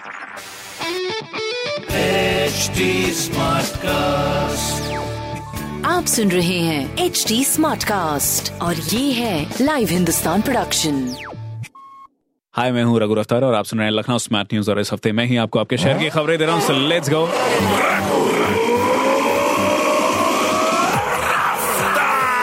HD Smartcast। आप सुन रहे हैं HD Smartcast और ये है लाइव हिंदुस्तान प्रोडक्शन। हाय, मैं हूँ रघु रफ्तार और आप सुन रहे हैं लखनऊ स्मार्ट न्यूज और इस हफ्ते मैं ही आपको आपके शहर की खबरें दे रहा हूँ। So let's go.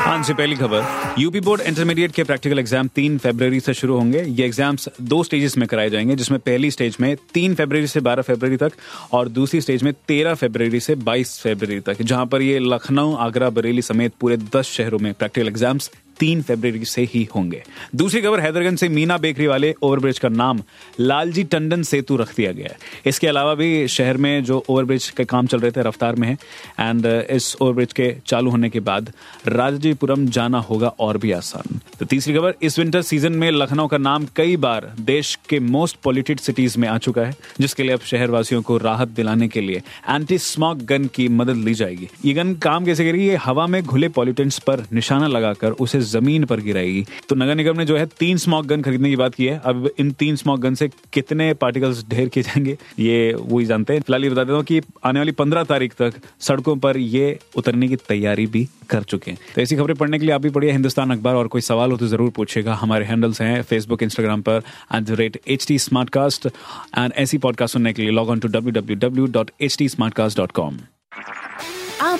आज से पहली खबर, यूपी बोर्ड इंटरमीडिएट के प्रैक्टिकल एग्जाम 3 फरवरी से शुरू होंगे। ये एग्जाम्स 2 स्टेजेस में कराए जाएंगे, जिसमें पहली स्टेज में 3 फरवरी से 12 फरवरी तक और दूसरी स्टेज में 13 फरवरी से 22 फरवरी तक, जहां पर ये लखनऊ, आगरा, बरेली समेत पूरे 10 शहरों में प्रैक्टिकल एग्जाम्स 3 फरवरी से ही होंगे। दूसरी खबर, हैदरगंज से मीना बेकरी वाले ओवरब्रिज का नाम लालजी टंडन सेतु रख दिया गया है। इसके अलावा भी शहर में जो ओवरब्रिज के काम चल रहे थे रफ्तार में है, एंड इस ओवरब्रिज के चालू होने के बाद राजाजीपुरम जाना होगा और भी आसान। तो तीसरी खबर, इस विंटर सीजन में लखनऊ का नाम कई बार देश के मोस्ट पॉल्यूटेड सिटीज में आ चुका है, जिसके लिए अब शहरवासियों को राहत दिलाने के लिए एंटी स्मॉग गन की मदद ली जाएगी। ये गन काम कैसे करेगी? ये हवा में घुले पॉल्यूटेंट्स पर निशाना लगाकर उसे जमीन पर गिराएगी। तो नगर निगम ने जो है 3 स्मॉग गन खरीदने की बात की है। अब इन 3 स्मॉग गन से कितने पार्टिकल्स ढेर किए जाएंगे ये वो ही जानते हैं। फिलहाल ये बता देता हूँ कि आने वाली 15 तारीख तक सड़कों पर ये उतरने की तैयारी भी कर चुके हैं। तो ऐसी खबरें पढ़ने के लिए आप भी पढ़िए हिंदुस्तान अखबार और कोई सवाल हो तो जरूर पूछेगा। हमारे हैंडल्स हैं फेसबुक, इंस्टाग्राम पर @HT Smartcast एंड ऐसी पॉडकास्ट सुनने के लिए लॉग ऑन टू www.htsmartcast.com। आप